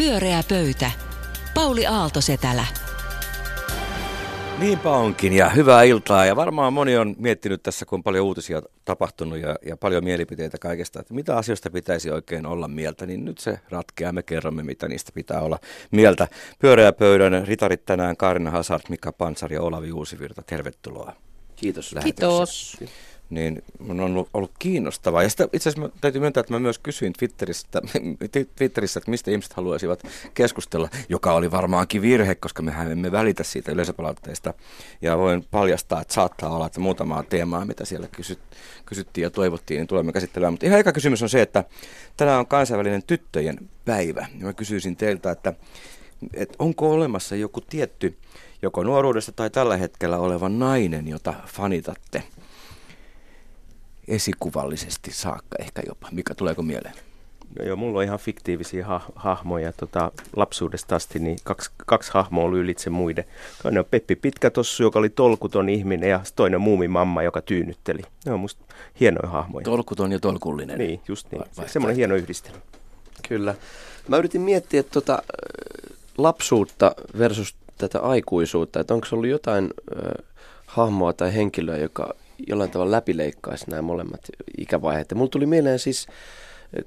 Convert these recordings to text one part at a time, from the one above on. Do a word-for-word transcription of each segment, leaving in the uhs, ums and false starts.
Pyöreä pöytä. Pauli Aalto-Setälä. Niinpä onkin, ja hyvää iltaa. Ja varmaan moni on miettinyt tässä, kun on paljon uutisia tapahtunut ja, ja paljon mielipiteitä kaikesta, että mitä asioista pitäisi oikein olla mieltä, niin nyt se ratkeaa. Me kerromme, mitä niistä pitää olla mieltä. Pyöreä pöydän ritarit tänään, Karina Hasart, Mika Pansari ja Olavi Uusivirta. Tervetuloa. Kiitos lähetykseen. Kiitos. Niin, on ollut, ollut kiinnostavaa. Ja sitä, itse asiassa täytyy myöntää, että mä myös kysyin Twitterissä, Twitterissä, että mistä ihmiset haluaisivat keskustella, joka oli varmaankin virhe, koska mehän emme välitä siitä yleisöpalautteesta. Ja voin paljastaa, että saattaa olla, että muutamaa teemaa, mitä siellä kysyt, kysyttiin ja toivottiin, niin tulemme käsittelemään. Mutta ihan eka kysymys on se, että tänään on kansainvälinen tyttöjen päivä. Ja mä kysyisin teiltä, että, että onko olemassa joku tietty, joko nuoruudesta tai tällä hetkellä oleva nainen, jota fanitatte? Esikuvallisesti saakka ehkä jopa. Mikä tuleeko mieleen? No joo, mulla on ihan fiktiivisiä ha- hahmoja tota, lapsuudesta asti, niin kaksi, kaksi hahmoa oli ylitse muiden. Toinen on Peppi Pitkätossu, joka oli tolkuton ihminen, ja toinen on muumimamma, joka tyynnytteli. Ne on musta hienoja hahmoja. Tolkuton ja tolkullinen. Niin, just niin. Se, semmoinen hieno yhdistelmä. Kyllä. Mä yritin miettiä tuota lapsuutta versus tätä aikuisuutta, että onko se ollut jotain äh, hahmoa tai henkilöä, joka jollain tavalla läpileikkaisi nämä molemmat ikävaiheet. Ja mulla tuli mieleen siis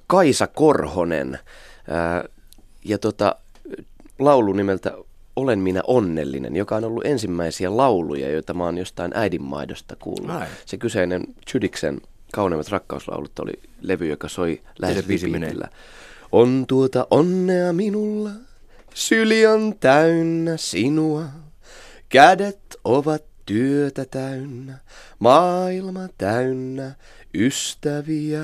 Kaisa Korhonen ää, ja tota, laulu nimeltä Olen minä onnellinen, joka on ollut ensimmäisiä lauluja, joita mä oon jostain äidinmaidosta kuullut. Ai. Se kyseinen Chydiksen Kauneimmat rakkauslaulut oli levy, joka soi lähes viisiminellä. On tuota onnea minulla, syli on täynnä sinua, kädet ovat työtä täynnä, maailma täynnä ystäviä.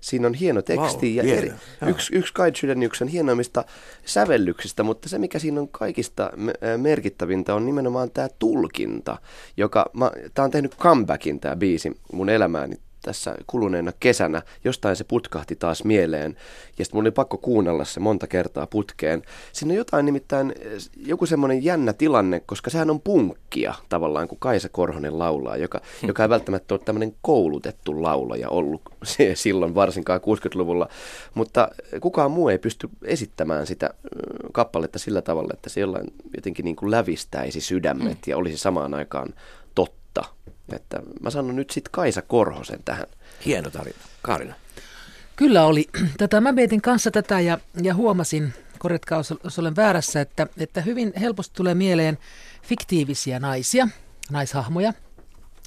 Siinä on hieno teksti wow, ja eri, yksi, yksi Kai Chydeniuksen hienoimmista sävellyksistä, mutta se mikä siinä on kaikista merkittävintä on nimenomaan tämä tulkinta, joka, tämä on tehnyt comebackin tämä biisi mun elämääni tässä kuluneena kesänä. Jostain se putkahti taas mieleen ja sitten mun oli pakko kuunnella se monta kertaa putkeen. Siinä on jotain nimittäin, joku semmoinen jännä tilanne, koska sehän on punkkia tavallaan, kun Kaisa Korhonen laulaa, joka, joka ei välttämättä ole tämmöinen koulutettu laulaja ollut se silloin varsinkaan kuusikymmentäluvulla, mutta kukaan muu ei pysty esittämään sitä kappaletta sillä tavalla, että se jollain jotenkin niin kuin lävistäisi sydämet ja olisi samaan aikaan totta. Että mä sanon nyt sitten Kaisa Korhosen tähän. Hieno tarina. Kaarina. Kyllä oli. Tätä, mä mietin kanssa tätä ja, ja huomasin, korjatkaa jos olen väärässä, että, että hyvin helposti tulee mieleen fiktiivisiä naisia, naishahmoja.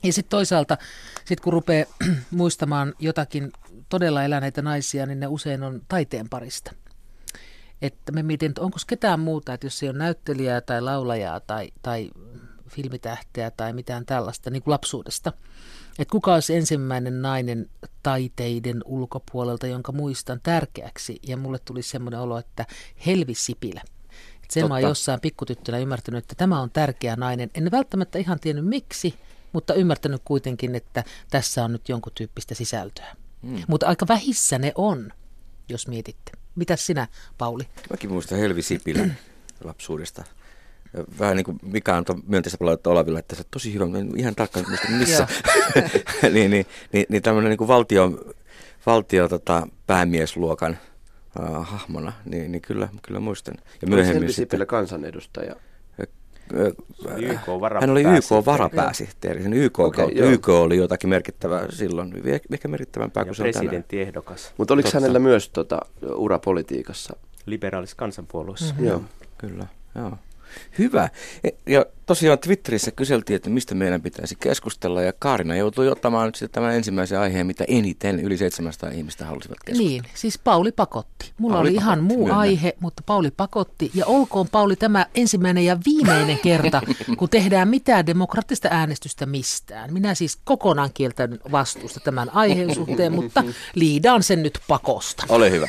Ja sitten toisaalta, sit kun rupeaa muistamaan jotakin todella eläneitä naisia, niin ne usein on taiteen parista. Että mä mietin, että onko ketään muuta, että jos ei ole näyttelijää tai laulajaa tai... tai filmitähteä tai mitään tällaista niin kuin lapsuudesta. Että kuka olisi ensimmäinen nainen taiteiden ulkopuolelta, jonka muistan tärkeäksi. Ja mulle tuli semmoinen olo, että Helvi Sipilä. Et sen Totta. Mä oon jossain pikkutyttönä ymmärtänyt, että tämä on tärkeä nainen. En välttämättä ihan tiennyt miksi, mutta ymmärtänyt kuitenkin, että tässä on nyt jonkun tyyppistä sisältöä. Hmm. Mutta aika vähissä ne on, jos mietitte. Mitäs sinä, Pauli? Mäkin muistan Helvi Sipilä lapsuudesta. Vähän niin kuin Mika antoi myönteistä palautetta Olaville, että se on tosi hyvä, mutta ihan tarkkaan muista missä. niin, niin, niin, niin tämmöinen niin kuin valtio, valtio tota, päämiesluokan uh, hahmona, niin, niin kyllä, kyllä muistan. Ja myöhemmin Helvi Sipilä kansanedustaja. Hän oli Y K-varapääsihteeri. Y K, okay, Y K oli jotakin merkittävää silloin, ehkä merkittävämpää kuin se on tänään. Presidenttiehdokas. Mutta oliko Totta. Hänellä myös tota, ura politiikassa? Liberaalis kansanpuolueessa. Mm-hmm. Joo, kyllä, joo. Hyvä. Ja tosiaan Twitterissä kyseltiin, että mistä meidän pitäisi keskustella, ja Kaarina joutui ottamaan nyt sitten tämän ensimmäisen aiheen, mitä eniten yli seitsemänsataa ihmistä halusivat keskustella. Niin, siis Pauli pakotti. Mulla Pauli oli pakotti, ihan muu myönnä. Aihe, mutta Pauli pakotti, ja olkoon Pauli tämä ensimmäinen ja viimeinen kerta, kun tehdään mitään demokraattista äänestystä mistään. Minä siis kokonaan kieltäydyn vastuusta tämän aiheen suhteen, mutta liidaan sen nyt pakosta. Ole hyvä.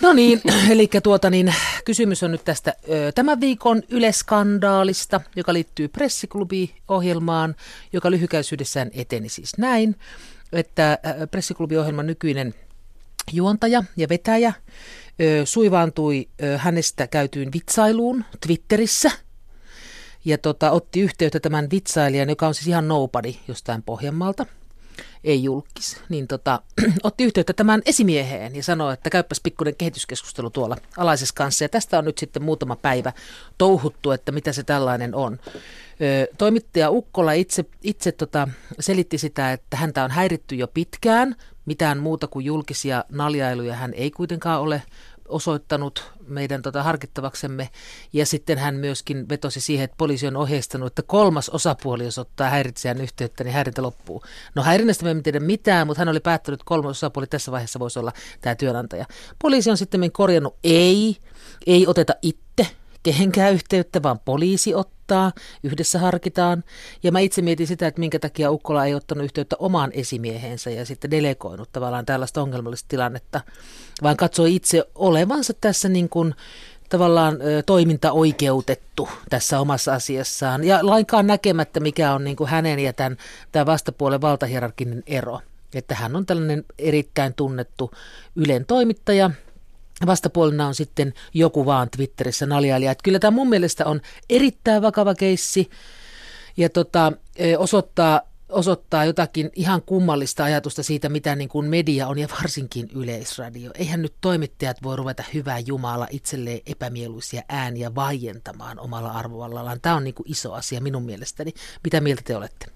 No niin, eli tuota niin, kysymys on nyt tästä ö, tämän viikon Yle-skandaalista, joka liittyy Pressiklubi-ohjelmaan, joka lyhykäisyydessään eteni siis näin, että Pressiklubi-ohjelman nykyinen juontaja ja vetäjä ö, suivaantui ö, hänestä käytyyn vitsailuun Twitterissä ja tota, otti yhteyttä tämän vitsailijan, joka on siis ihan nobody jostain Pohjanmaalta. ei julkis, niin tota, otti yhteyttä tämän esimieheen ja sanoi, että käypäs pikkuinen kehityskeskustelu tuolla alaisessa kanssa. Ja tästä on nyt sitten muutama päivä touhuttu, että mitä se tällainen on. Ö, toimittaja Ukkola itse, itse tota, selitti sitä, että häntä on häiritty jo pitkään. Mitään muuta kuin julkisia naljailuja hän ei kuitenkaan ole osoittanut meidän tota, harkittavaksemme. Ja sitten hän myöskin vetosi siihen, että poliisi on ohjeistanut, että kolmas osapuoli, jos ottaa häiritsijän yhteyttä, niin häirintä loppuu. No häirinnästä me emme tiedä mitään, mutta hän oli päättänyt, että kolmas osapuoli tässä vaiheessa voisi olla tämä työnantaja. Poliisi on sitten korjannut, ei, ei oteta itse kehenkään yhteyttä, vaan poliisi ottaa, yhdessä harkitaan. Ja mä itse mietin sitä, että minkä takia Ukkola ei ottanut yhteyttä omaan esimieheensä ja sitten delegoinut tavallaan tällaista ongelmallista tilannetta, vaan katsoi itse olevansa tässä niin kuin tavallaan toimintaoikeutettu tässä omassa asiassaan ja lainkaan näkemättä, mikä on niin kuin hänen ja tämän, tämän vastapuolen valtahierarkinen ero. Että hän on tällainen erittäin tunnettu Ylen toimittaja. Vastapuolena on sitten joku vaan Twitterissä naljailija. Että kyllä tämä mun mielestä on erittäin vakava keissi ja tota, osoittaa, osoittaa jotakin ihan kummallista ajatusta siitä, mitä niin kuin media on ja varsinkin Yleisradio. Eihän nyt toimittajat voi ruveta hyvää Jumala itselleen epämieluisia ääniä vaientamaan omalla arvovallallaan. Tämä on niin kuin iso asia minun mielestäni. Mitä mieltä te olette?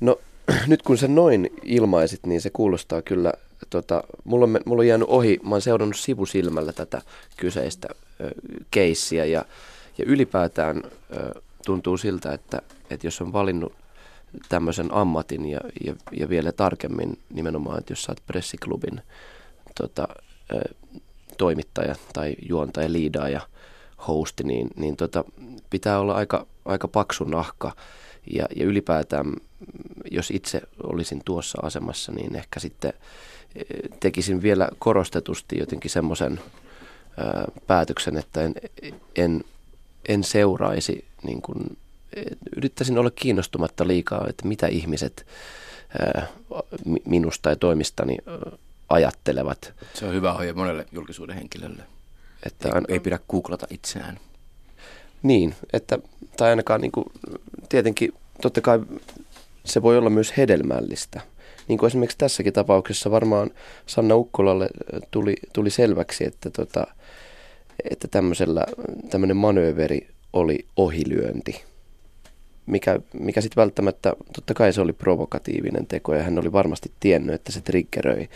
No nyt kun sä noin ilmaisit, niin se kuulostaa kyllä... Tota, mulla, on, mulla on jäänyt ohi, mä oon seurannut sivusilmällä tätä kyseistä ö, keissiä ja, ja ylipäätään ö, tuntuu siltä, että, että jos on valinnut tämmöisen ammatin ja, ja, ja vielä tarkemmin nimenomaan, että jos sä oot Pressiklubin tota, ö, toimittaja tai juontaja, liidaaja, hosti, niin, niin tota, pitää olla aika, aika paksu nahka ja, ja ylipäätään jos itse olisin tuossa asemassa, niin ehkä sitten tekisin vielä korostetusti jotenkin semmoisen päätöksen, että en, en, en seuraisi, niin kuin, yrittäisin olla kiinnostumatta liikaa, että mitä ihmiset ää, minusta ja toimistani ajattelevat. Se on hyvä ohje monelle julkisuuden henkilölle, että ei, ei pidä googlata itseään. Niin, että, tai ainakaan niin kuin, tietenkin totta kai se voi olla myös hedelmällistä. Niin kuin esimerkiksi tässäkin tapauksessa varmaan Sanna Ukkolalle tuli, tuli selväksi, että, tota, että tämmöinen manööveri oli ohilyönti, mikä, mikä sitten välttämättä, totta kai se oli provokatiivinen teko ja hän oli varmasti tiennyt, että se triggeröi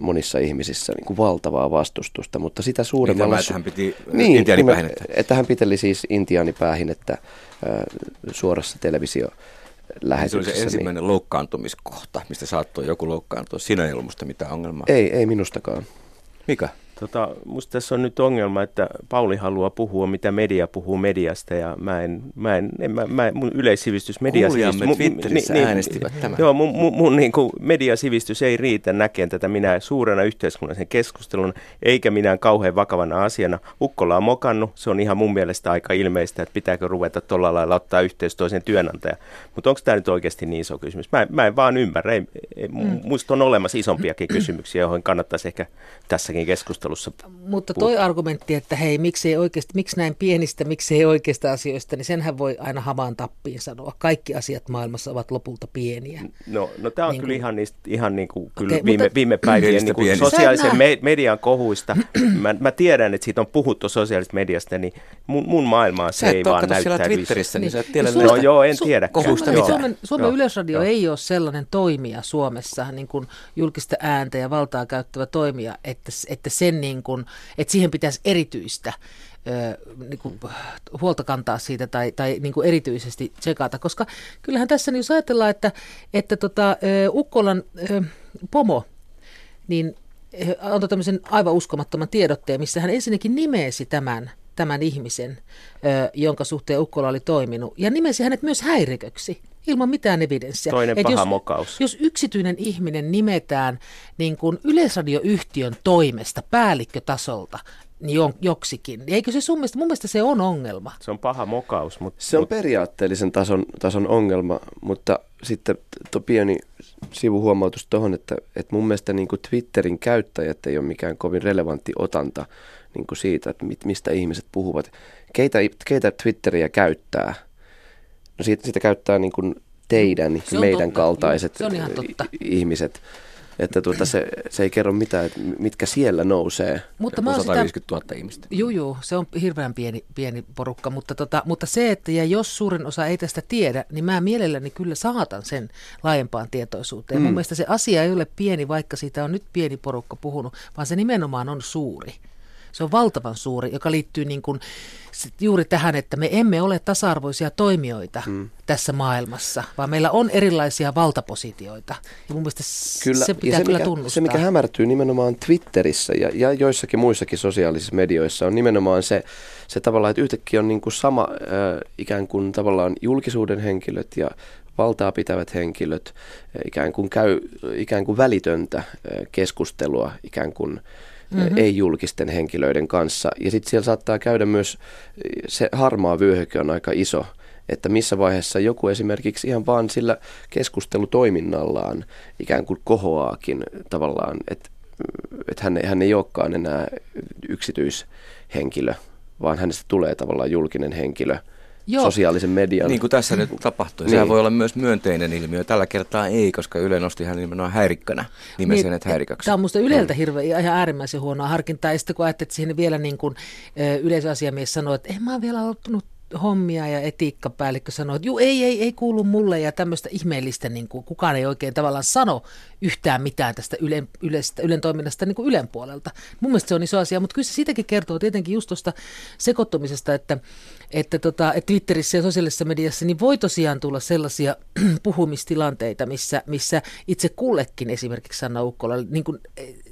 monissa ihmisissä niin kuin valtavaa vastustusta, mutta sitä suuremmalla... Niin, että hän piti niin, intiaanipäähinettä. Että hän piteli siis intiaanipäähinettä äh, suorassa televisio. Se oli se ensimmäinen niin. Loukkaantumiskohta, mistä saattoi joku loukkaantua. Siinä ei ollut musta mitään ongelmaa. Ei, ei minustakaan. Mika? Tota, musta tässä on nyt ongelma, että Pauli haluaa puhua, mitä media puhuu mediasta, ja mä en, mä en, mä, mä, mun yleissivistys mediasivistys... Kuulijamme mun, Twitterissä ni, ni, äänestivät ni, tämän. Joo, mun, mun, mun niin kuin mediasivistys ei riitä näkeen tätä minä suurena yhteiskunnallisen keskustelun, eikä minä kauhean vakavana asiana. Ukkola on mokannut, se on ihan mun mielestä aika ilmeistä, että pitääkö ruveta tuolla lailla ottaa yhteys toisen työnantajan. Mutta onko tämä nyt oikeasti niin iso kysymys? Mä, mä en vaan ymmärrä. Ei, ei, musta on olemassa isompiakin kysymyksiä, joihin kannattaisi ehkä tässäkin keskustella. Mutta toi argumentti, että hei, miksi, ei oikeasta, miksi näin pienistä, miksi ei oikeista asioista, niin senhän voi aina hamaan tappiin sanoa. Kaikki asiat maailmassa ovat lopulta pieniä. No, no tämä on niin kyllä kuin, ihan, niistä, ihan niin kuin, okay, kyllä viime, viime päivien niin sosiaalisen me, median kohuista. mä, mä tiedän, että siitä on puhuttu sosiaalisesta mediasta, niin mun, mun maailmaa se ei vaan näyttäydy. Sä et ole Twitterissä, niin sä et tiedä. No joo, en su- tiedä. Suomen, Suomen Yleisradio ei ole sellainen toimija Suomessa, niin kuin julkista ääntä ja valtaa käyttävä toimija, että, että sen niin kuin, että siihen pitäisi erityistä niin kuin, huolta kantaa siitä tai, tai niin kuin erityisesti tsekata, koska kyllähän tässä niin jos ajatellaan, että, että tota, Ukkolan pomo niin antoi tämmöisen aivan uskomattoman tiedotteen, missä hän ensinnäkin nimesi tämän, tämän ihmisen, jonka suhteen Ukkola oli toiminut ja nimesi hänet myös häiriköksi. Ilman mitään evidenssiä. Toinen paha jos, mokaus. Jos yksityinen ihminen nimetään niin kuin Yleisradioyhtiön toimesta päällikkötasolta niin joksikin, eikö se sun mielestä, mun mielestä se on ongelma? Se on paha mokaus. Mutta, se on mutta... periaatteellisen tason, tason ongelma, mutta sitten tuo pieni sivuhuomautus tuohon, että, että mun mielestä niin kuin Twitterin käyttäjät ei ole mikään kovin relevantti otanta niin kuin siitä, että mit, mistä ihmiset puhuvat. Keitä, keitä Twitteriä käyttää? No siitä, siitä käyttää niin kuin teidän, meidän totta. kaltaiset se on ihan totta. ihmiset. Että tuota, se, se ei kerro mitään, että mitkä siellä nousee. Mutta mä sata viisikymmentätuhatta sitä... ihmistä. Joo, joo, se on hirveän pieni, pieni porukka, mutta, tota, mutta se, että ja jos suurin osa ei tästä tiedä, niin mä mielelläni kyllä saatan sen laajempaan tietoisuuteen. Mm. Mun mielestä se asia ei ole pieni, vaikka siitä on nyt pieni porukka puhunut, vaan se nimenomaan on suuri. Se on valtavan suuri, joka liittyy niin kuin juuri tähän, että me emme ole tasa-arvoisia toimijoita mm. tässä maailmassa, vaan meillä on erilaisia valtapositioita. Ja mun mielestä kyllä, se pitää se, kyllä mikä, tunnustaa. Se, mikä hämärtyy nimenomaan Twitterissä ja, ja joissakin muissakin sosiaalisissa medioissa, on nimenomaan se, se tavallaan, että yhtäkkiä on niin kuin sama äh, ikään kuin tavallaan julkisuuden henkilöt ja valtaa pitävät henkilöt äh, ikään kuin käy ikään kuin välitöntä äh, keskustelua ikään kuin Mm-hmm. ei-julkisten henkilöiden kanssa. Ja sitten siellä saattaa käydä myös, se harmaa vyöhyke on aika iso, että missä vaiheessa joku esimerkiksi ihan vaan sillä keskustelutoiminnallaan ikään kuin kohoaakin tavallaan, että et hän, hän ei olekaan enää yksityishenkilö, vaan hänestä tulee tavallaan julkinen henkilö. Joo. Sosiaalisen median. Niin kuin tässä nyt tapahtui. Niin. Sehän voi olla myös myönteinen ilmiö. Tällä kertaa ei, koska Yle nosti hän nimenomaan häirikkänä, nimeseen, että häirikäksi. Tämä on musta Yleltä hirveän ihan äärimmäisen huonoa harkintaa. Ja sitten kun ajattelet siihen vielä niin kuin yleisöasiamies sanoi, että en mä ole vielä ottanut hommia ja etiikkapäällikkö sanoi, että juu, ei, ei, ei kuulu mulle ja tämmöistä ihmeellistä, niin kuin, kukaan ei oikein tavallaan sano yhtään mitään tästä Ylen, ylestä, Ylen toiminnasta niin kuin Ylen puolelta. Mun mielestä se on iso asia, mutta kyllä se siitäkin kertoo tietenkin just tuosta sekoittumisesta, että, että, tota, että Twitterissä ja sosiaalisessa mediassa niin voi tosiaan tulla sellaisia puhumistilanteita, missä, missä itse kullekin esimerkiksi Sanna Ukkola niin kuin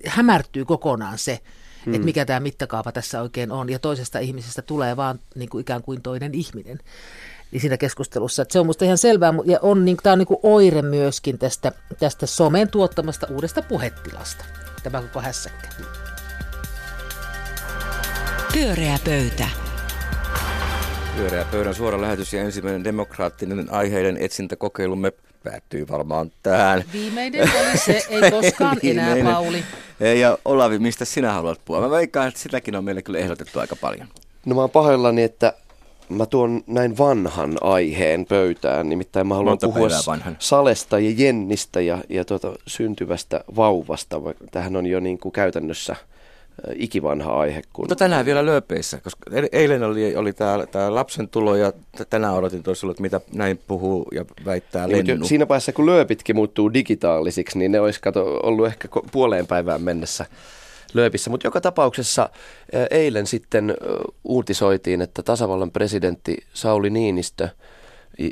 hämärtyy kokonaan se, Mm. että mikä tämä mittakaava tässä oikein on, ja toisesta ihmisestä tulee vaan niin kuin ikään kuin toinen ihminen niin siinä keskustelussa. Että se on musta ihan selvää, ja on, niin, tämä on niin kuin oire myöskin tästä, tästä somen tuottamasta uudesta puhetilasta, tämä koko hässäkkä. Pyöreä pöytä. Pyöreä pöydän suora lähetys ja ensimmäinen demokraattinen aiheiden etsintäkokeilumme päättyy varmaan tähän. Viimeinen oli se, ei koskaan enää, Pauli. Ja Olavi, mistä sinä haluat puhua? Mä veikkaan, että sitäkin on meille kyllä ehdotettu aika paljon. No mä oon pahoillani, että mä tuon näin vanhan aiheen pöytään. Nimittäin mä haluan Monta puhua Salesta ja Jennistä ja, ja tuota syntyvästä vauvasta. Tämähän on jo niin kuin käytännössä ikivanha aihe. Kun... Mutta tänään vielä lööpeissä, koska eilen oli, oli tämä lapsen tulo ja tänään odotin tuossa, että mitä näin puhuu ja väittää niin, Lennu. Siinä päässä, kun lööpitkin muuttuu digitaalisiksi, niin ne olisi kato, ollut ehkä puoleen päivään mennessä lööpissä. Mutta joka tapauksessa eilen sitten uutisoitiin, että tasavallan presidentti Sauli Niinistö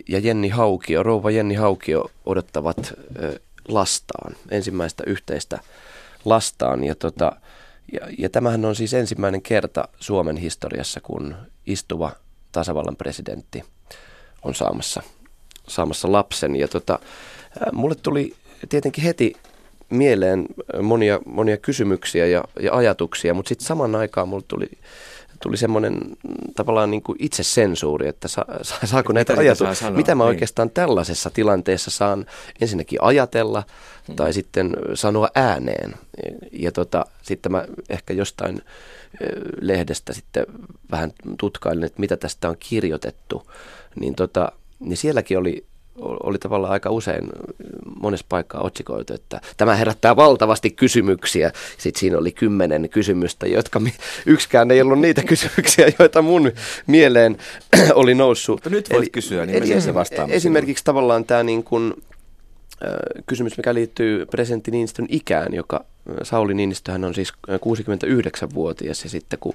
ja Jenni Haukio, rouva Jenni Haukio odottavat lastaan, ensimmäistä yhteistä lastaan ja tota... Ja, ja tämähän on siis ensimmäinen kerta Suomen historiassa, kun istuva tasavallan presidentti on saamassa, saamassa lapsen. Ja tota, mulle tuli tietenkin heti mieleen monia, monia kysymyksiä ja, ja ajatuksia, mutta sitten saman aikaan mulle tuli, tuli semmoinen tavallaan niin kuin itsesensuuri, että sa, sa, saako näitä ajatuksia, saa mitä mä niin. oikeastaan tällaisessa tilanteessa saan ensinnäkin ajatella hmm. tai sitten sanoa ääneen. Ja tota, sitten mä ehkä jostain lehdestä sitten vähän tutkailin, että mitä tästä on kirjoitettu, niin, tota, niin sielläkin oli, oli tavallaan aika usein monessa paikkaa otsikoitu, että tämä herättää valtavasti kysymyksiä. Sitten siinä oli kymmenen kysymystä, jotka mi- yksikään ei ollut niitä kysymyksiä, joita mun mieleen oli noussut. Mutta nyt voit eli, kysyä, niin eli se vastaan. Esimerkiksi tavallaan tämä niin kuin kysymys, mikä liittyy presidentti Niinistön ikään, joka Sauli Niinistöhän on siis kuusikymmentäyhdeksänvuotias ja sitten kun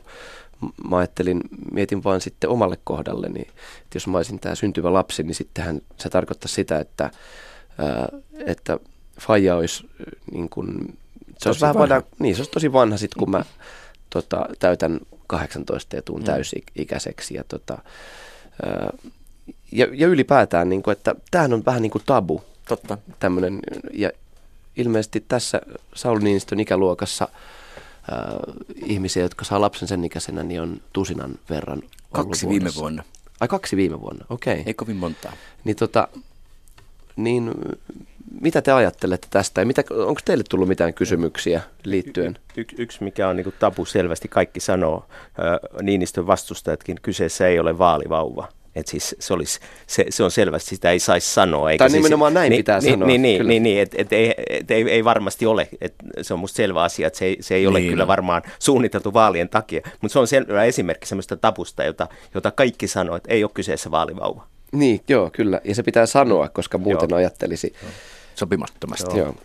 mä ajattelin, mietin vaan sitten omalle kohdalle, niin että jos mä olisin tämä syntyvä lapsi, niin sittenhän se tarkoittaa sitä, että, että faija olisi, niin kuin, se olisi vähän vanha. Niin, se olisi tosi vanha sitten, kun mä tota, täytän kahdeksantoista ja tuun täysikäiseksi ja, tota, ja, ja ylipäätään, niin kuin, että tämähän on vähän niin kuin tabu. Totta. Tämmönen, ja ilmeisesti tässä Sauli Niinistön ikäluokassa äh, ihmisiä, jotka saa lapsen sen ikäisenä, niin on tusinan verran Kaksi vuodessa. viime vuonna. Ai kaksi viime vuonna, okei. Okay. Ei kovin montaa. Niin, tota, niin mitä te ajattelette tästä? Mitä, onko teille tullut mitään kysymyksiä liittyen? Y- y- yksi, mikä on niin kuin tabu selvästi, kaikki sanoo, äh, Niinistön vastustajatkin, kyseessä ei ole vaalivauva. Että siis se, olisi, se, se on selvästi, sitä ei saisi sanoa. Eikä tai siis, nimenomaan näin niin, pitää niin, sanoa. Niin, niin, niin, niin että et, et, et, ei, ei varmasti ole. Et, se on musta selvä asia, että se ei, se ei niin. ole kyllä varmaan suunniteltu vaalien takia. Mutta se on selvä esimerkki semmoista tabusta, jota, jota kaikki sanoo, että ei ole kyseessä vaalivauva. Niin, joo, kyllä. Ja se pitää sanoa, koska muuten joo. ajattelisi. Joo. Sopimattomasti. Joo. Joo.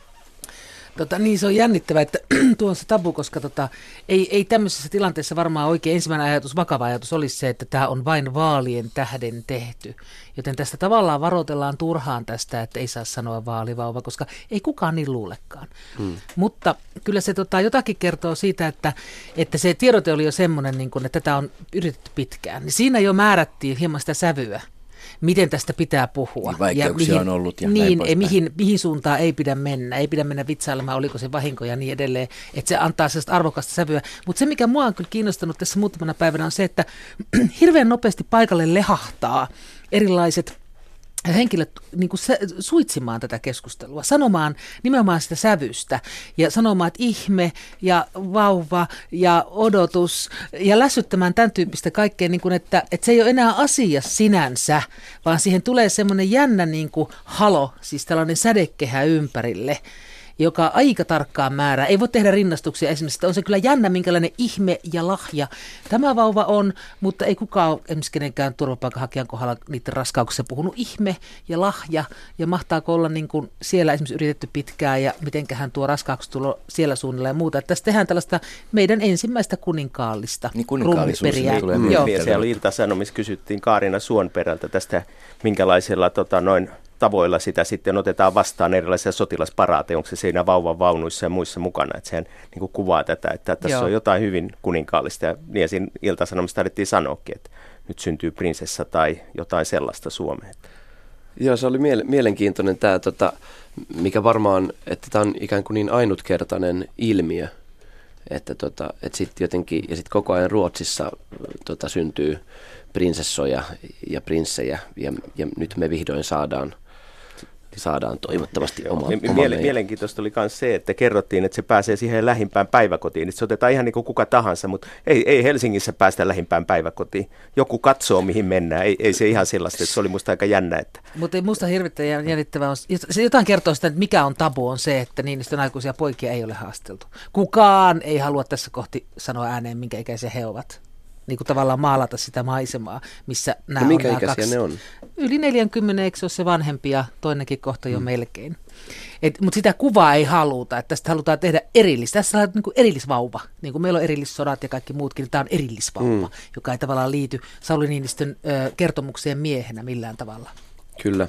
Tota, niin se on jännittävää, että tuo on se tabu, koska tota, ei, ei tämmöisessä tilanteessa varmaan oikein ensimmäinen ajatus, vakava ajatus olisi se, että tämä on vain vaalien tähden tehty. Joten tästä tavallaan varoitellaan turhaan tästä, että ei saa sanoa vaalivauva, koska ei kukaan niin luulekaan. Hmm. Mutta kyllä se tota, jotakin kertoo siitä, että, että se tiedote oli jo semmoinen, niin kun, että tätä on yritetty pitkään. Niin siinä jo määrättiin hieman sitä sävyä. Miten tästä pitää puhua. Niin vaikeuksia ja mihin, on ollut ja niin, näin mihin, mihin suuntaan ei pidä mennä, ei pidä mennä vitsailemaan, oliko se vahinko ja niin edelleen, että se antaa sellaista arvokasta sävyä. Mutta se, mikä mua on kyllä kiinnostanut tässä muutamana päivänä on se, että hirveän nopeasti paikalle lehahtaa erilaiset henkilöt niin kuin suitsimaan tätä keskustelua, sanomaan nimenomaan sitä sävystä ja sanomaan, että ihme ja vauva ja odotus ja lässyttämään tämän tyyppistä kaikkea, niin kuin, että, että se ei ole enää asia sinänsä, vaan siihen tulee semmoinen jännä niin kuin halo, siis tällainen sädekehä ympärille, joka aika tarkkaan määrää. Ei voi tehdä rinnastuksia esimerkiksi, että on se kyllä jännä, minkälainen ihme ja lahja tämä vauva on, mutta ei kukaan ole esimerkiksi kenenkään turvapaikanhakijan kohdalla niiden raskauksissa puhunut ihme ja lahja, ja mahtaako olla niin kuin siellä esimerkiksi yritetty pitkään, ja mitenköhän tuo raskaaksi tulo siellä suunnilla ja muuta. Että tässä tehdään tällaista meidän ensimmäistä kuninkaallista niin rummiperiä. Tulee mm. Joo. Siellä oli Ilta-Sanomissa, kysyttiin Kaarina Suonperältä tästä, minkälaisella tota, noin... tavoilla sitä sitten otetaan vastaan erilaisia sotilasparaateja, onko se siinä vauvan vaunuissa ja muissa mukana, että sehän niin kuin kuvaa tätä, että tässä Joo. on jotain hyvin kuninkaallista ja niin siinä Ilta-Sanomissa tarvittiin sanoakin, että nyt syntyy prinsessa tai jotain sellaista Suomeen. Joo, se oli mielenkiintoinen tämä, tota, mikä varmaan, että tämä on ikään kuin niin ainutkertainen ilmiö, että, tota, että sitten jotenkin, ja sitten koko ajan Ruotsissa tota, syntyy prinsessoja ja prinssejä ja, ja nyt me vihdoin saadaan saadaan toivottavasti oma. Miele- mielenkiintoista oli myös se, että kerrottiin, että se pääsee siihen lähimpään päiväkotiin. Että se otetaan ihan niin kuin kuka tahansa, mutta ei, ei Helsingissä päästä lähimpään päiväkotiin. Joku katsoo, mihin mennään. Ei, ei se ihan sellaista. Että se oli musta aika jännä. Että... Mutta musta hirvittävän jännittävää on, se jotain kertoo sitä, että mikä on tabu, on se, että Niinistön aikuisia poikia ei ole haasteltu. Kukaan ei halua tässä kohti sanoa ääneen, minkä ikäisiä he ovat. Niin kuin tavallaan maalata sitä maisemaa, missä nämä no, on minkä nämä ikäisiä kaksi. Ne on? Yli neljäkymmentä, eikö se ole se vanhempi ja toinenkin kohta jo mm. melkein. Mutta sitä kuvaa ei haluta, että tästä halutaan tehdä erillis. Tässä on niin kuin erillisvauva, niin kuin meillä on erillissodat ja kaikki muutkin, niin tämä on erillisvauva, mm. joka ei tavallaan liity Sauli Niinistön ö, kertomukseen miehenä millään tavalla. Kyllä.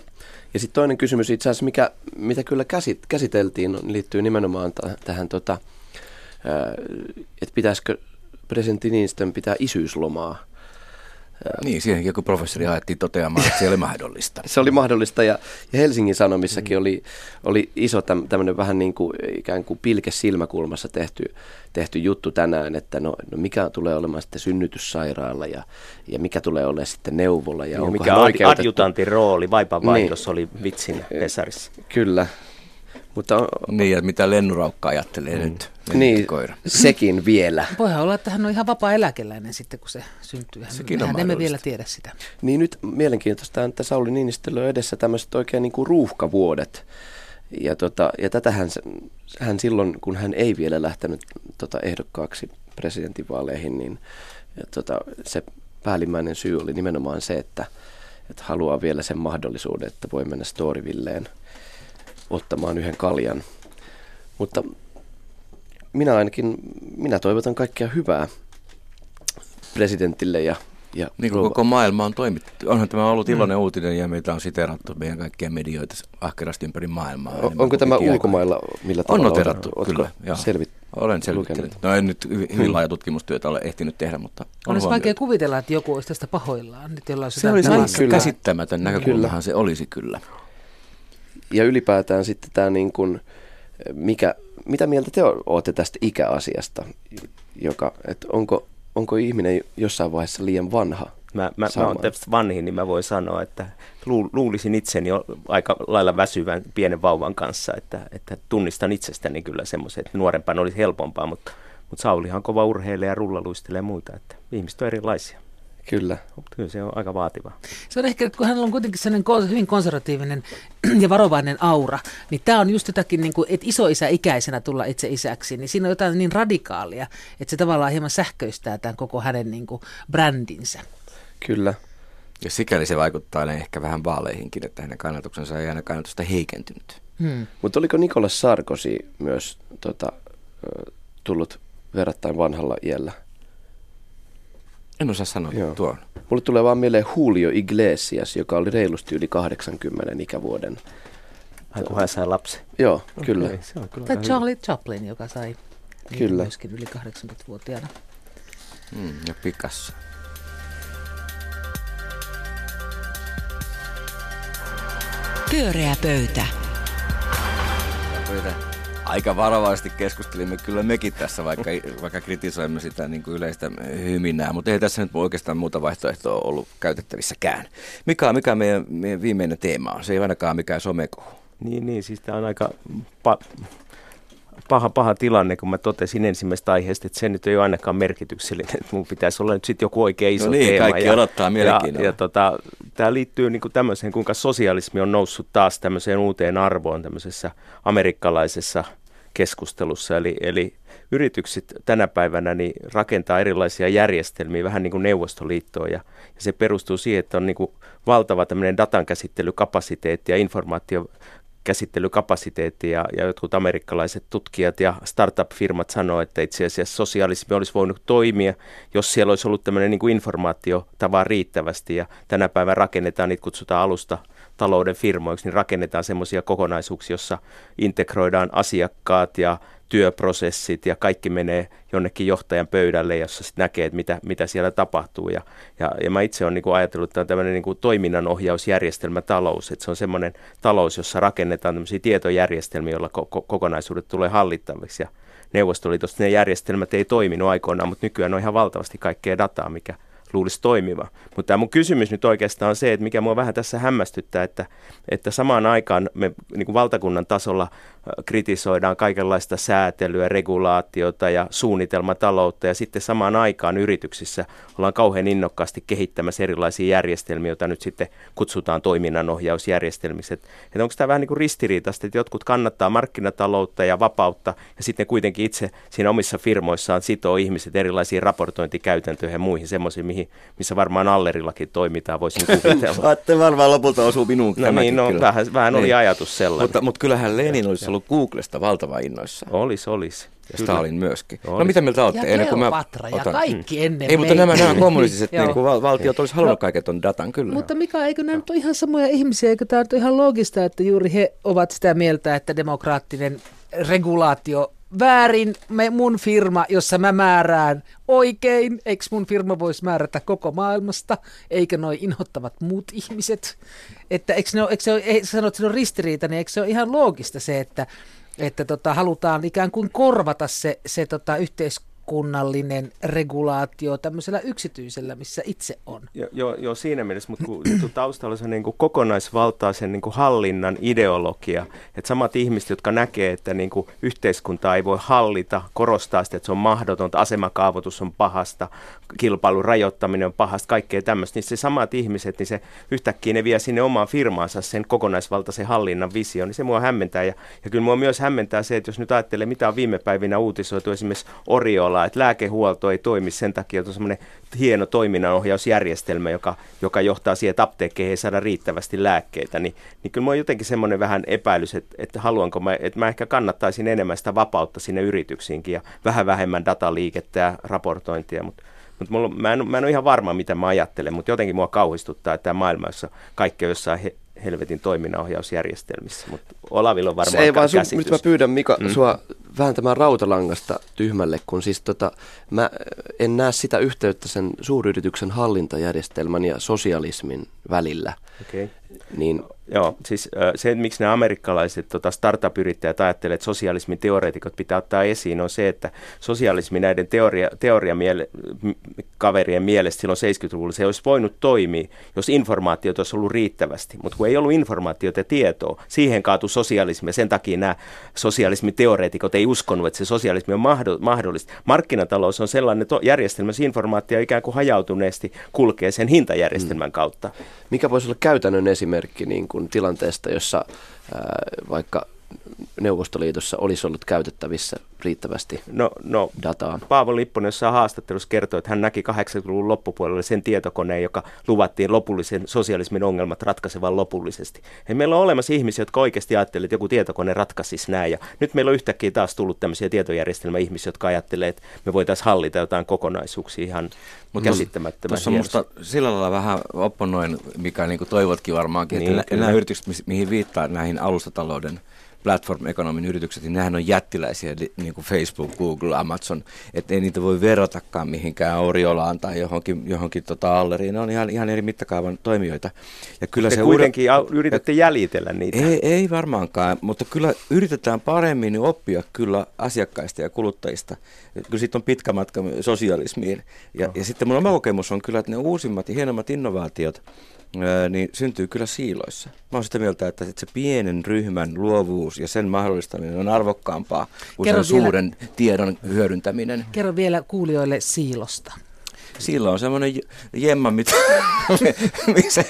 Ja sitten toinen kysymys itse asiassa, mikä, mitä kyllä käsit, käsiteltiin, liittyy nimenomaan t- tähän, tota, että pitäisikö... presidentti Niinistön pitää isyyslomaa. Niin, siihenkin joku professori haettiin toteamaan, että se oli mahdollista. Se oli mahdollista ja, ja Helsingin Sanomissakin mm. oli, oli iso täm, tämmöinen vähän niin kuin ikään kuin pilke silmäkulmassa tehty, tehty juttu tänään, että no, no mikä tulee olemaan sitten synnytyssairaala ja, ja mikä tulee olemaan sitten neuvola. Ja no, mikä oikeutettu... adjutantin rooli, vaipanvaihdos niin. oli vitsinä Pesarissa. Kyllä. Mutta on, niin, ja mitä Lennuraukka ajattelee mm. nyt, niin, koira. Sekin vielä. Voihan olla, että hän on ihan vapaa-eläkeläinen sitten, kun se syntyy. Mehän emme vielä tiedä sitä. Niin nyt mielenkiintoista on, että Sauli Niinistöllä on edessä tämmöiset oikein niin kuin ruuhkavuodet. Ja, tota, ja tätähän hän silloin, kun hän ei vielä lähtenyt tota, ehdokkaaksi presidentinvaaleihin, niin ja, tota, se päällimmäinen syy oli nimenomaan se, että, että haluaa vielä sen mahdollisuuden, että voi mennä Storyvilleen ottamaan yhden kaljan. Mutta minä ainakin, minä toivotan kaikkea hyvää presidentille ja... ja niin kuin koko maailma on toimittu. Onhan tämä ollut iloinen mm. uutinen ja meitä on siteerattu meidän kaikkia medioita ahkerasti ympäri maailmaa. On, onko tämä ulkomailla millä tavalla? On noterattu, kyllä. Selvit- olen selvittänyt. No en nyt hyvin hmm. laaja tutkimustyötä ole ehtinyt tehdä, mutta... Olisi vaikea kuvitella, että joku olisi tästä pahoillaan. Nyt jollain se olisi aika käsittämätön näkökulmahan se olisi kyllä. Ja ylipäätään sitten tämä, niin kuin, mikä, mitä mieltä te olette tästä ikäasiasta, joka, että onko, onko ihminen jossain vaiheessa liian vanha? Mä, mä, mä oon tietysti vanhin, niin mä voin sanoa, että lu, luulisin itseni aika lailla väsyvän pienen vauvan kanssa, että, että tunnistan itsestäni kyllä semmoisen, että nuorempaan olisi helpompaa, mutta, mutta Saulihan on kova urheilija ja rullaluistelee ja muita, että ihmiset on erilaisia. Kyllä, kyllä se on aika vaativa. Se on ehkä, kun hän on kuitenkin sellainen hyvin konservatiivinen ja varovainen aura, niin tämä on just jotakin, niin kuin, että isoisä ikäisenä tulla itse isäksi, niin siinä on jotain niin radikaalia, että se tavallaan hieman sähköistää tämän koko hänen niin kuin, brändinsä. Kyllä. Ja sikäli se vaikuttaa niin ehkä vähän vaaleihinkin, että hänen kannatuksensa ei aina kannatusta heikentynyt. Hmm. Mutta oliko Nicolas Sarkozy myös tota, tullut verrattain vanhalla iällä? En osaa sanoa tuon. Mulle tulee vaan mieleen Julio Iglesias, joka oli reilusti yli kahdeksankymmenen ikävuoden. Hän kun hän sai lapsi. Joo, okay, kyllä. Se on kyllä. Tai Charlie Chaplin, joka sai kyllä. Myöskin yli kahdeksankymmentävuotiaana. Mm, ja Picasso. Pyöreä pöytä. Aika varovaisesti keskustelimme kyllä mekin tässä, vaikka, vaikka kritisoimme sitä niin kuin yleistä hyminää, mutta ei tässä nyt oikeastaan muuta vaihtoehtoa ollut käytettävissäkään. Mikä, mikä meidän, meidän viimeinen teema on? Se ei ainakaan mikään somekohu. Niin, niin siis tämä on aika pa- paha, paha tilanne, kun mä totesin ensimmäisestä aiheesta, että se nyt ei ole ainakaan merkityksellinen, että mun pitäisi olla nyt sitten joku oikein iso no niin, teema. Kaikki ja, odottaa mielenkiinnolla. Ja, ja tota, tämä liittyy niinku tämmöiseen, kuinka sosialismi on noussut taas tämmöiseen uuteen arvoon tämmöisessä amerikkalaisessa keskustelussa. Eli, eli yritykset tänä päivänä niin rakentaa erilaisia järjestelmiä, vähän niin kuin Neuvostoliittoon. Ja, ja se perustuu siihen, että on niin kuin valtava tämmöinen datan käsittelykapasiteetti ja informaatio käsittelykapasiteetti ja, ja jotkut amerikkalaiset tutkijat ja startup-firmat sanoo, että itse asiassa sosialismi olisi voinut toimia, jos siellä olisi ollut tämmöinen niin kuin informaatiotavaa riittävästi ja tänä päivänä rakennetaan, niitä kutsutaan alusta talouden firmoiksi, niin rakennetaan semmoisia kokonaisuuksia, jossa integroidaan asiakkaat ja työprosessit ja kaikki menee jonnekin johtajan pöydälle, jossa sitten näkee, että mitä, mitä siellä tapahtuu. Ja, ja, ja mä itse olen niinku ajatellut, että tämä on tämmöinen niinku toiminnanohjausjärjestelmätalous, että se on semmoinen talous, jossa rakennetaan tämmöisiä tietojärjestelmiä, joilla ko- kokonaisuudet tulee hallittaviksi. Ja Neuvostoliitosta ne järjestelmät ei toiminut aikoinaan, mutta nykyään on ihan valtavasti kaikkea dataa, mikä luulisi toimiva. Mutta tämä mun kysymys nyt oikeastaan on se, että mikä mua vähän tässä hämmästyttää, että, että samaan aikaan me niin kuin valtakunnan tasolla kritisoidaan kaikenlaista säätelyä, regulaatiota ja suunnitelmataloutta ja sitten samaan aikaan yrityksissä ollaan kauhean innokkaasti kehittämässä erilaisia järjestelmiä, joita nyt sitten kutsutaan toiminnanohjausjärjestelmiksi. Että onko tämä vähän niin kuin ristiriitaista, että jotkut kannattaa markkinataloutta ja vapautta ja sitten kuitenkin itse siinä omissa firmoissaan sitoo ihmiset erilaisiin raportointikäytäntöihin ja muihin semmoisiin, mihin missä varmaan Allerillakin toimitaan, voisin kuvitella. Saatte varmaan lopulta osuu minuun. No niin, no, vähän, vähän oli ajatus sellainen. Mutta, mutta kyllähän Lenin olisi ja. ollut Googlesta valtavan innoissa. Olis, olis. Ja Stalin myöskin. Olis. No mitä mieltä olette? Ja Kleopatra ja kaikki ennen ei, meitä. Mutta nämä, nämä kommunistiset niin val- valtiot olisi halunnut no, kaiken ton datan, kyllä. Mutta Mika, eikö nämä no. ole ihan samoja ihmisiä? Eikö tämä ole ihan loogista, että juuri he ovat sitä mieltä, että demokraattinen regulaatio väärin, me, mun firma, jossa mä määrään oikein, eikö mun firma voisi määrätä koko maailmasta, eikä noi inhottavat muut ihmiset. Että eikö ne ole, eikö se ole, eikö sanot, että se on ristiriita, niin eikö se ole ihan loogista se, että, että tota, halutaan ikään kuin korvata se, se tota, yhteiskunnallinen regulaatio tämmöisellä yksityisellä, missä itse on. Joo, jo, jo, siinä mielessä, mutta kun taustalla on niin kuin kokonaisvaltaisen niin kuin hallinnan ideologia, että samat ihmiset, jotka näkee, että niin kuin yhteiskuntaa ei voi hallita, korostaa sitä, että se on mahdotonta, asemakaavoitus on pahasta, kilpailun rajoittaminen on pahasta, kaikkea tämmöistä, niin se samat ihmiset, niin se yhtäkkiä ne vie sinne omaan firmaansa sen kokonaisvaltaisen hallinnan vision, niin se mua hämmentää, ja, ja kyllä mua myös hämmentää se, että jos nyt ajattelee, mitä on viime päivinä uutisoitu, esimerkiksi Oriola, että lääkehuolto ei toimi sen takia, että on semmoinen hieno toiminnanohjausjärjestelmä, joka, joka johtaa siihen, että apteekkeihin ei saada riittävästi lääkkeitä. Niin, niin kyllä minulla on jotenkin semmoinen vähän epäilys, että, että haluanko mä, että mä ehkä kannattaisin enemmän sitä vapautta sinne yrityksiinkin ja vähän vähemmän dataliikettä ja raportointia, mutta Mut mulla, mä, en, mä en ole ihan varma, mitä mä ajattelen, mutta jotenkin mua kauhistuttaa, että tämä maailma, jossa kaikki on jossain he, helvetin toiminnanohjausjärjestelmissä, mutta Olavilla on varmaan käsitys. Nyt mä pyydän, Mika, mm. sua vähän tämän rautalangasta tyhmälle, kun siis tota, mä en näe sitä yhteyttä sen suuryrityksen hallintajärjestelmän ja sosialismin välillä. Okay. Niin, Joo, siis se, miksi nämä amerikkalaiset tota startup-yrittäjät ajattelevat, että sosialismin teoreetikot pitää ottaa esiin, on se, että sosialismi näiden teoria, teoriakaverien mielestä silloin seitsemänkymmentäluvulla se olisi voinut toimia, jos informaatiota olisi ollut riittävästi. Mutta kun ei ollut informaatiota ja tietoa, siihen kaatui sosialismi, ja sen takia nämä sosialismin teoreetikot ei uskonut, että se sosialismi on mahdollista. Markkinatalous on sellainen to- järjestelmä, jossa informaatio ikään kuin hajautuneesti kulkee sen hintajärjestelmän kautta. Mikä voisi olla käytännön esimerkki niin kuin tilanteesta, jossa ää, vaikka Neuvostoliitossa olisi ollut käytettävissä riittävästi no, no, dataa? Paavo Lipponen jossain haastattelussa kertoi, että hän näki kahdeksankymmentäluvun loppupuolella sen tietokoneen, joka luvattiin lopullisen sosialismin ongelmat ratkaisevan lopullisesti. Ja meillä on olemassa ihmisiä, jotka oikeasti ajattelevat, että joku tietokone ratkaisisi näin. Ja nyt meillä on yhtäkkiä taas tullut tämmöisiä tietojärjestelmäihmisiä, jotka ajattelevat, että me voitaisiin hallita jotain kokonaisuuksia ihan Mut käsittämättömän hienosti. Tuossa sillä lailla vähän opponoin, mikä niin kuin toivotkin varmaankin, niin, että nämä yritykset, mihin viittaa näihin alustatalouden platform-ekonomin yritykset, niin nehän on jättiläisiä, niin kuin Facebook, Google, Amazon, että ei niitä voi verotakaan mihinkään Oriolaan tai johonkin, johonkin tota Alleriin. Ne on ihan, ihan eri mittakaavan toimijoita. Ja kyllä te se kuitenkin ura... yritätte jäljitellä niitä. Ei, ei varmaankaan, mutta kyllä yritetään paremmin niin oppia kyllä asiakkaista ja kuluttajista. Kyllä siitä on pitkä matka sosialismiin. Ja, no. ja sitten mun oma kokemus on kyllä, että ne uusimmat ja hienommat innovaatiot, niin syntyy kyllä siiloissa. Mä oon sitä mieltä, että se pienen ryhmän luovuus ja sen mahdollistaminen on arvokkaampaa kuin sen suuren tiedon hyödyntäminen. Kerro vielä kuulijoille siilosta. Siilo on semmoinen jemma, mitä missä, missä,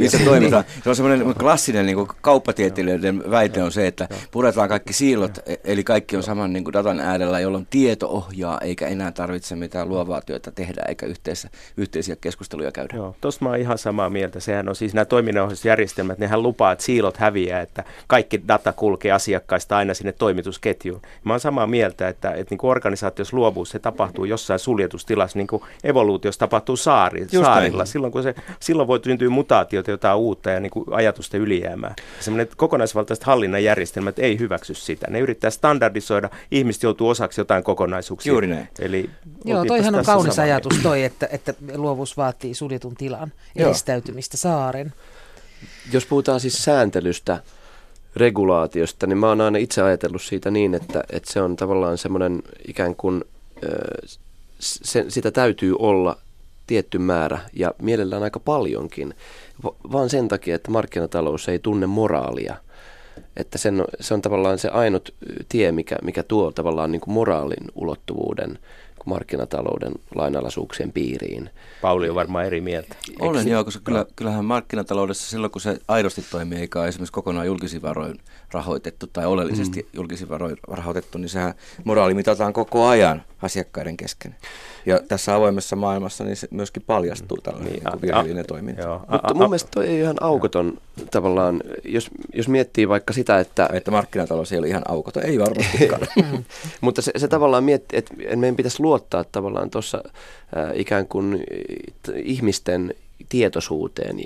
missä toimitaan. Se on semmoinen klassinen niin kuin kauppatieteilijöiden väite on se, että puretaan kaikki siilot, eli kaikki on saman niin kuin datan äärellä, jolloin tieto ohjaa, eikä enää tarvitse mitään luovaa työtä tehdä, eikä yhteisiä, yhteisiä keskusteluja käydä. Joo, tuossa mä oon ihan samaa mieltä. Sehän on siis nämä toiminnanohjausjärjestelmät, nehän lupaa, että siilot häviää, että kaikki data kulkee asiakkaista aina sinne toimitusketjuun. Mä oon samaa mieltä, että, että, että niin kuin organisaatiossa luovuus, se tapahtuu jossain suljetustilassa, niin kuin evoluutiossa tapahtuu saari, saarilla. Silloin, kun se, silloin voi syntyä mutaatiota, jotain uutta ja niin kuin ajatusten ylijäämää. Sellainen kokonaisvaltaiset hallinnan järjestelmät ei hyväksy sitä. Ne yrittää standardisoida. Ihmiset joutuu osaksi jotain kokonaisuuksia. Juuri näin. Eli joo, toihan on kaunis samaa ajatus toi, että, että luovuus vaatii suljetun tilan eristäytymistä saaren. Jos puhutaan siis sääntelystä, regulaatiosta, niin mä oon aina itse ajatellut siitä niin, että, että se on tavallaan semmoinen ikään kuin Äh, Se, sitä täytyy olla tietty määrä ja mielellään aika paljonkin, Va- vaan sen takia, että markkinatalous ei tunne moraalia. Että sen, se on tavallaan se ainut tie, mikä, mikä tuo tavallaan niin kuin moraalin ulottuvuuden markkinatalouden lainalaisuuksien piiriin. Pauli on varmaan eri mieltä. Olen joo, koska kyllä, kyllähän markkinataloudessa silloin, kun se aidosti toimii, eikä ole esimerkiksi kokonaan julkisin varoin rahoitettu tai oleellisesti mm. julkisin varoin rahoitettu, niin sehän moraali mitataan koko ajan asiakkaiden kesken. Ja tässä avoimessa maailmassa niin se myöskin paljastuu tällainen niin, niin virheellinen a, toiminta. Joo, a, Mutta mun a, mielestä toi ei ihan aukoton a, tavallaan, jos, jos miettii vaikka sitä, että Että markkinatalous ei ole ihan aukoton, ei varmastikaan. Mutta se, se tavallaan miettii, että meidän pitäisi luoda ottaa tavallaan tuossa äh, ikään kuin ihmisten tietoisuuteen ja,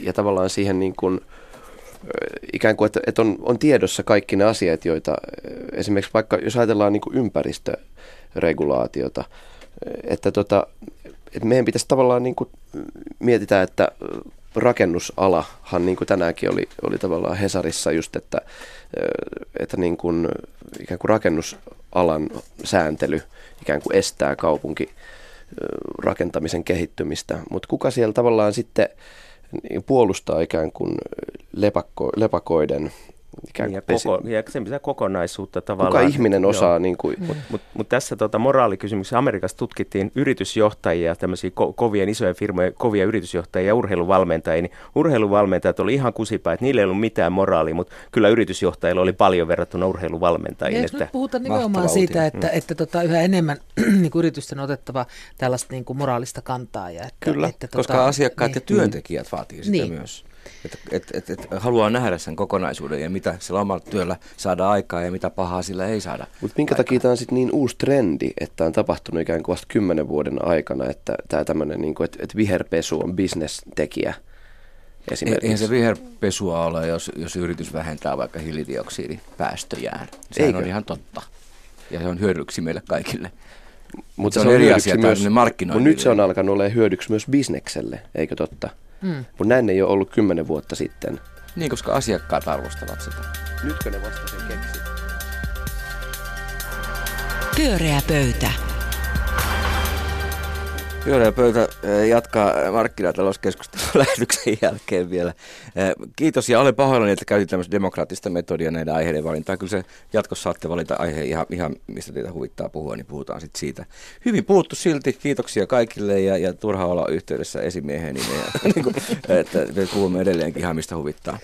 ja tavallaan siihen niin kuin ikään kuin, että, että on, on tiedossa kaikki ne asiat, joita esimerkiksi vaikka, jos ajatellaan niin kuin ympäristöregulaatiota, että, tota, että meidän pitäisi tavallaan niin kuin mietitään, että rakennusalahan niin kuin tänäänkin oli, oli tavallaan Hesarissa just, että, että niin kuin, ikään kuin rakennusalan sääntely ikään kuin estää kaupunkirakentamisen kehittymistä, mutta kuka siellä tavallaan sitten puolustaa ikään kuin lepakko, lepakoiden ikään kuin pesi- koko, ja se mitään kokonaisuutta tavallaan. Kuka ihminen osaa. Niin kuin mm. Mutta mut, mut tässä tota, moraalikysymyksessä Amerikassa tutkittiin yritysjohtajia, tämmöisiä ko- kovien isojen firmojen, kovia yritysjohtajia ja urheiluvalmentajia. Niin urheiluvalmentajat oli ihan kusipäät, niillä ei ollut mitään moraalia, mutta kyllä yritysjohtajilla oli paljon verrattuna urheiluvalmentajiin. Että nyt puhutaan nimenomaan siitä, että, mm. että, että tota, yhä enemmän niin kuin yritysten on otettava tällaista niin kuin moraalista kantaa. Ja että, kyllä, että, koska tota, asiakkaat niin, ja työntekijät niin, vaatii sitä niin. myös. Että et, et, et haluaa nähdä sen kokonaisuuden ja mitä sillä omalla työllä saada aikaa ja mitä pahaa sillä ei saada. Mutta minkä aikaa. Takia tämä on sitten niin uusi trendi, että on tapahtunut ikään kuin vasta kymmenen vuoden aikana, että tämä tämmöinen, niin että et viherpesu on bisnestekijä esimerkiksi. Eihän se viherpesua ole, jos, jos yritys vähentää vaikka hiilidioksidipäästöjään. Sehän Eikö? on ihan totta ja se on hyödyksi meille kaikille. Mutta se, se on eri asia tämmöinen markkinointi. Nyt se on alkanut olla hyödyksi myös bisnekselle, eikö totta? Mm. Mutta näin ei ole ollut kymmenen vuotta sitten. Niin, koska asiakkaat arvostavat sitä. Nytkö ne vasta sen keksi? Pyöreä pöytä. Pyöreä pöytä jatkaa markkinatalouskeskustelun lähetyksen jälkeen vielä. Kiitos ja olen pahoillani, että käytin tämmöistä demokraattista metodia näiden aiheiden valintaan. Kyllä se jatkossa saatte valita aihe ihan, ihan mistä teitä huvittaa puhua, niin puhutaan sitten siitä. Hyvin puhuttu silti, kiitoksia kaikille ja, ja turha olla yhteydessä esimieheni, niin että puhumme edelleenkin ihan mistä huvittaa.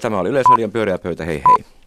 Tämä oli Yleisradion Pyöreä pöytä, hei hei.